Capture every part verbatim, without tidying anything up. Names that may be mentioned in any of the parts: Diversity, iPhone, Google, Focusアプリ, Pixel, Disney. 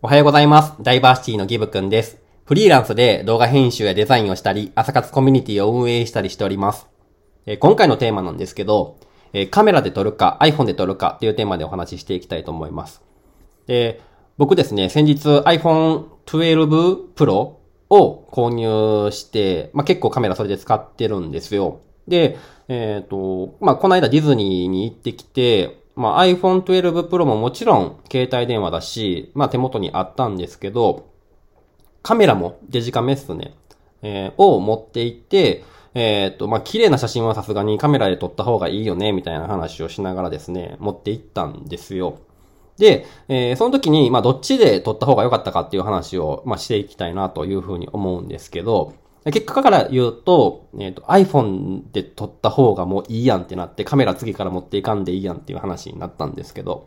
おはようございます。ダイバーシティのギブくんです。フリーランスで動画編集やデザインをしたり、朝活コミュニティを運営したりしております。えー、今回のテーマなんですけど、えー、カメラで撮るか iPhone で撮るかというテーマでお話ししていきたいと思います。で、僕ですね、先日 アイフォントゥエルブ プロ を購入して、まあ、結構カメラそれで使ってるんですよ。で、えっと、まあ、この間ディズニーに行ってきて、まあ、アイフォントゥエルブ プロ ももちろん携帯電話だし、まあ、手元にあったんですけど、カメラもデジカメっすね、えー、を持っていって、えっと、まあ、綺麗な写真はさすがにカメラで撮った方がいいよね、みたいな話をしながらですね、持っていったんですよ。で、えー、その時に、まあ、どっちで撮った方が良かったかっていう話を、まあ、していきたいなというふうに思うんですけど、結果から言うと、えっと、iPhone で撮った方がもういいやんってなって、カメラ次から持っていかんでいいやんっていう話になったんですけど、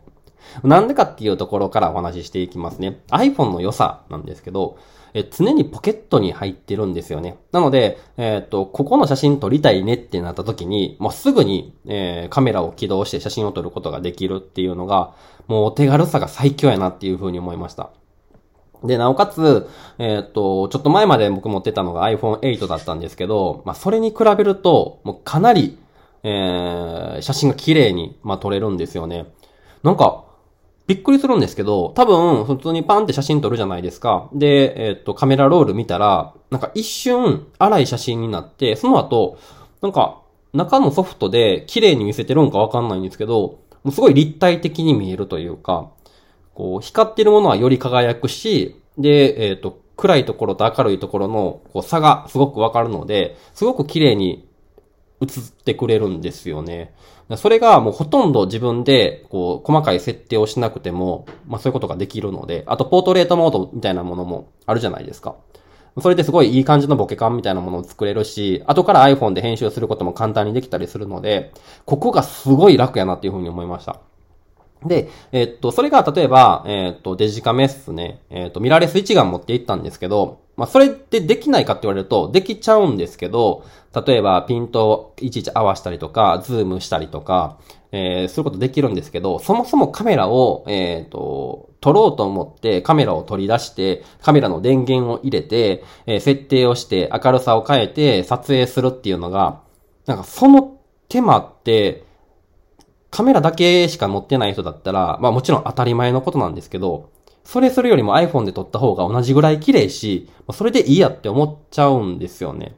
なんでかっていうところからお話ししていきますね。iPhone の良さなんですけど、え常にポケットに入ってるんですよね。なので、えっと、ここの写真撮りたいねってなった時に、もうすぐに、えー、カメラを起動して写真を撮ることができるっていうのが、もうお手軽さが最強やなっていうふうに思いました。で、なおかつ、えー、っと、ちょっと前まで僕持ってたのが アイフォンエイト だったんですけど、まあ、それに比べると、もうかなり、えー、写真が綺麗に、まあ、撮れるんですよね。なんか、びっくりするんですけど、多分、普通にパンって写真撮るじゃないですか。で、えー、っと、カメラロール見たら、なんか一瞬、荒い写真になって、その後、なんか、中のソフトで綺麗に見せてるんかわかんないんですけど、もうすごい立体的に見えるというか、こう、光ってるものはより輝くし、で、えっと、暗いところと明るいところのこう差がすごくわかるので、すごく綺麗に映ってくれるんですよね。それがもうほとんど自分で、こう、細かい設定をしなくても、まあそういうことができるので、あとポートレートモードみたいなものもあるじゃないですか。それですごいいい感じのボケ感みたいなものを作れるし、後から iPhone で編集することも簡単にできたりするので、ここがすごい楽やなっていうふうに思いました。で、えっと、それが例えば、えっと、デジカメっすね。えっと、ミラーレス一眼持っていったんですけど、まあ、それってできないかって言われると、できちゃうんですけど、例えば、ピントをいちいち合わしたりとか、ズームしたりとか、えー、そういうことできるんですけど、そもそもカメラを、えっと、撮ろうと思ってカメラを取り出して、カメラの電源を入れて、えー、設定をして、明るさを変えて、撮影するっていうのが、なんかその手間って、カメラだけしか持ってない人だったら、まあもちろん当たり前のことなんですけど、それするよりも iPhone で撮った方が同じぐらい綺麗し、それでいいやって思っちゃうんですよね。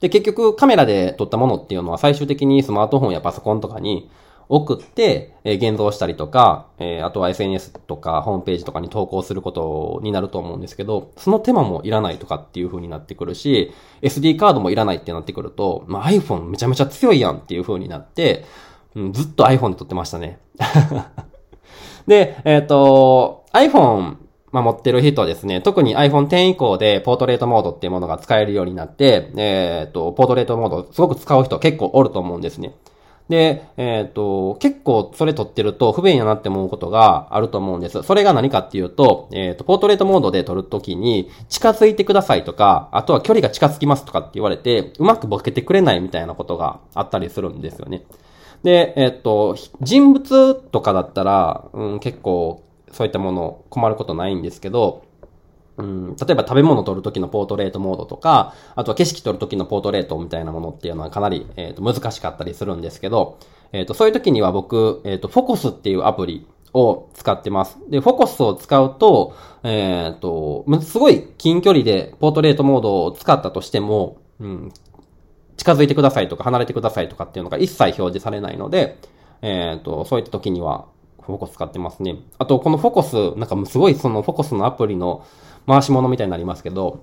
で、結局カメラで撮ったものっていうのは最終的にスマートフォンやパソコンとかに送って、えー、現像したりとか、えー、あとは エスエヌエス とかホームページとかに投稿することになると思うんですけど、その手間もいらないとかっていう風になってくるし、エスディー カードもいらないってなってくると、まあ iPhone めちゃめちゃ強いやんっていう風になって、ずっと iPhone で撮ってましたね。で、えっ、ー、と、iPhone、まあ、持ってる人はですね、特に アイフォンテン 以降でポートレートモードっていうものが使えるようになって、えっ、ー、と、ポートレートモードすごく使う人結構おると思うんですね。で、えっ、ー、と、結構それ撮ってると不便やなって思うことがあると思うんです。それが何かっていうと、えっ、ー、と、ポートレートモードで撮るときに近づいてくださいとか、あとは距離が近づきますとかって言われて、うまくボケてくれないみたいなことがあったりするんですよね。で、えっと、人物とかだったら、うん、結構、そういったもの困ることないんですけど、うん、例えば食べ物撮るときのポートレートモードとか、あとは景色撮るときのポートレートみたいなものっていうのはかなり、えっと、難しかったりするんですけど、えっと、そういうときには僕、えっと、フォコスっていうアプリを使ってます。で、フォコスを使うと、えっと、すごい近距離でポートレートモードを使ったとしても、うん近づいてくださいとか離れてくださいとかっていうのが一切表示されないので、えっと、そういった時にはフォコス使ってますね。あと、このフォコス、なんかすごいそのフォコスのアプリの回し物みたいになりますけど、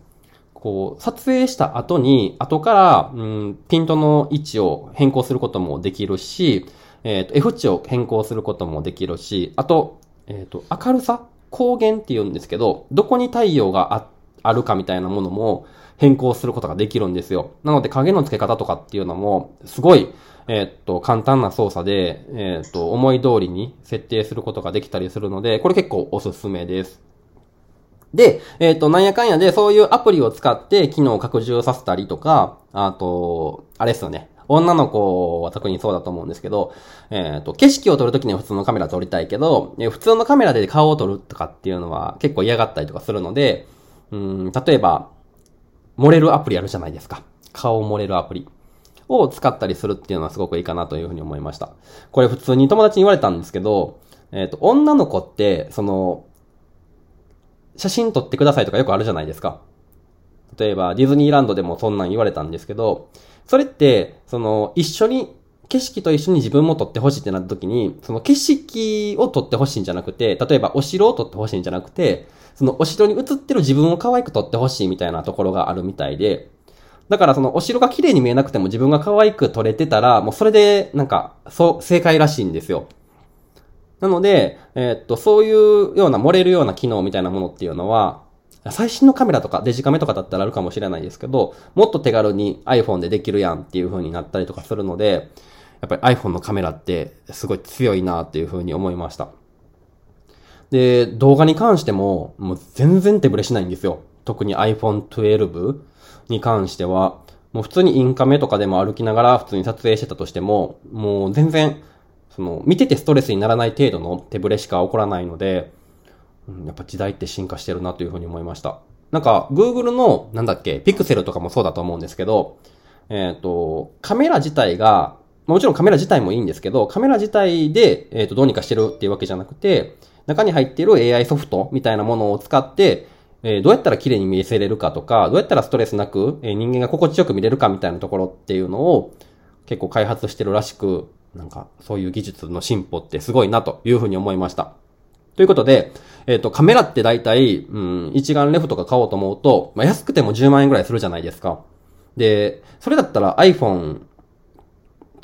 こう、撮影した後に、後から、うん、ピントの位置を変更することもできるし、えっと、F 値を変更することもできるし、あと、えっと、明るさ、光源って言うんですけど、どこに太陽があって、あるかみたいなものも変更することができるんですよ。なので影の付け方とかっていうのもすごい、えー、っと、簡単な操作で、えー、っと、思い通りに設定することができたりするので、これ結構おすすめです。で、えー、っと、なんやかんやでそういうアプリを使って機能を拡充させたりとか、あと、あれですよね。女の子は特にそうだと思うんですけど、えっと、景色を撮るときには普通のカメラ撮りたいけど、普通のカメラで顔を撮るとかっていうのは結構嫌がったりとかするので、うん、例えば、漏れるアプリあるじゃないですか。顔を漏れるアプリを使ったりするっていうのはすごくいいかなというふうに思いました。これ普通に友達に言われたんですけど、えっと、女の子って、その、写真撮ってくださいとかよくあるじゃないですか。例えば、ディズニーランドでもそんなん言われたんですけど、それって、その、一緒に、景色と一緒に自分も撮ってほしいってなった時に、その景色を撮ってほしいんじゃなくて、例えばお城を撮ってほしいんじゃなくて、そのお城に映ってる自分を可愛く撮ってほしいみたいなところがあるみたいで、だからそのお城が綺麗に見えなくても自分が可愛く撮れてたら、もうそれで、なんか、そう、正解らしいんですよ。なので、えー、っと、そういうような漏れるような機能みたいなものっていうのは、最新のカメラとかデジカメとかだったらあるかもしれないですけど、もっと手軽に iPhone でできるやんっていう風になったりとかするので、やっぱり iPhone のカメラってすごい強いなっていう風に思いました。で、動画に関しても、もう全然手ブレしないんですよ。特に アイフォントゥエルブ に関しては、もう普通にインカメとかでも歩きながら普通に撮影してたとしても、もう全然、その、見ててストレスにならない程度の手ブレしか起こらないので、うん、やっぱ時代って進化してるなというふうに思いました。なんか、Google の、なんだっけ、Pixel とかもそうだと思うんですけど、えっ、ー、と、カメラ自体が、もちろんカメラ自体もいいんですけど、カメラ自体で、えっ、ー、と、どうにかしてるっていうわけじゃなくて、中に入っている エーアイ ソフトみたいなものを使って、えー、どうやったら綺麗に見せれるかとか、どうやったらストレスなく、えー、人間が心地よく見れるかみたいなところっていうのを、結構開発してるらしく、なんか、そういう技術の進歩ってすごいなというふうに思いました。ということで、えっと、カメラって大体、うん、一眼レフとか買おうと思うと、まあ、安くてもじゅうまん円ぐらいするじゃないですか。で、それだったら iPhone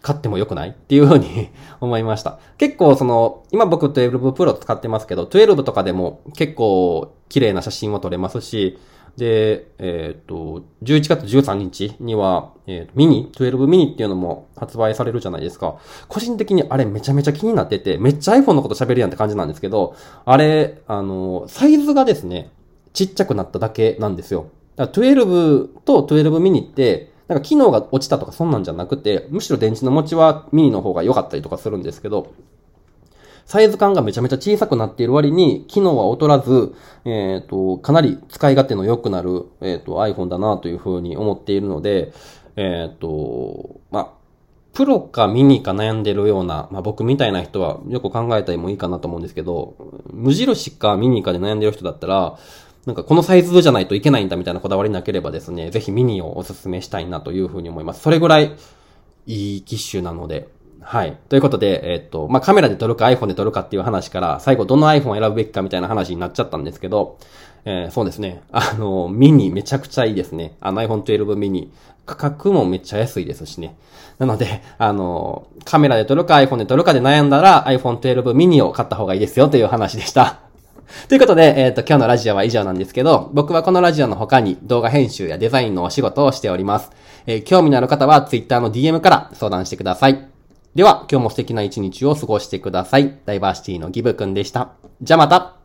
買っても良くないっていうふうに思いました。結構その、今僕トゥエルブプロ使ってますけど、トゥエルブとかでも結構綺麗な写真は撮れますし、で、えっと、じゅういちがつじゅうさんにちには、えー、ミニ、トゥエルブミニっていうのも発売されるじゃないですか。個人的にあれめちゃめちゃ気になってて、めっちゃ iPhone のこと喋るやんって感じなんですけど、あれ、あの、サイズがですね、ちっちゃくなっただけなんですよ。だからトゥエルブとトゥエルブミニって、なんか機能が落ちたとかそんなんじゃなくて、むしろ電池の持ちはミニの方が良かったりとかするんですけど、サイズ感がめちゃめちゃ小さくなっている割に、機能は劣らず、えっと、かなり使い勝手の良くなる、えっと、iPhone だなというふうに思っているので、えっと、ま、プロかミニか悩んでるような、ま、僕みたいな人はよく考えたりもいいかなと思うんですけど、無印かミニかで悩んでる人だったら、なんかこのサイズじゃないといけないんだみたいなこだわりなければですね、ぜひミニをおすすめしたいなというふうに思います。それぐらいいい機種なので、はい。ということで、えっと、まあ、カメラで撮るか iPhone で撮るかっていう話から、最後どの iPhone を選ぶべきかみたいな話になっちゃったんですけど、えー、そうですね。あの、ミニめちゃくちゃいいですね。あの アイフォントゥエルブミニ。価格もめっちゃ安いですしね。なので、あの、カメラで撮るか iPhone で撮るかで悩んだら アイフォントゥエルブミニを買った方がいいですよという話でした。ということで、えっと、今日のラジオは以上なんですけど、僕はこのラジオの他に動画編集やデザインのお仕事をしております。えー、興味のある方は Twitter の ディーエム から相談してください。では、今日も素敵な一日を過ごしてください。ダイバーシティのギブくんでした。じゃあまた。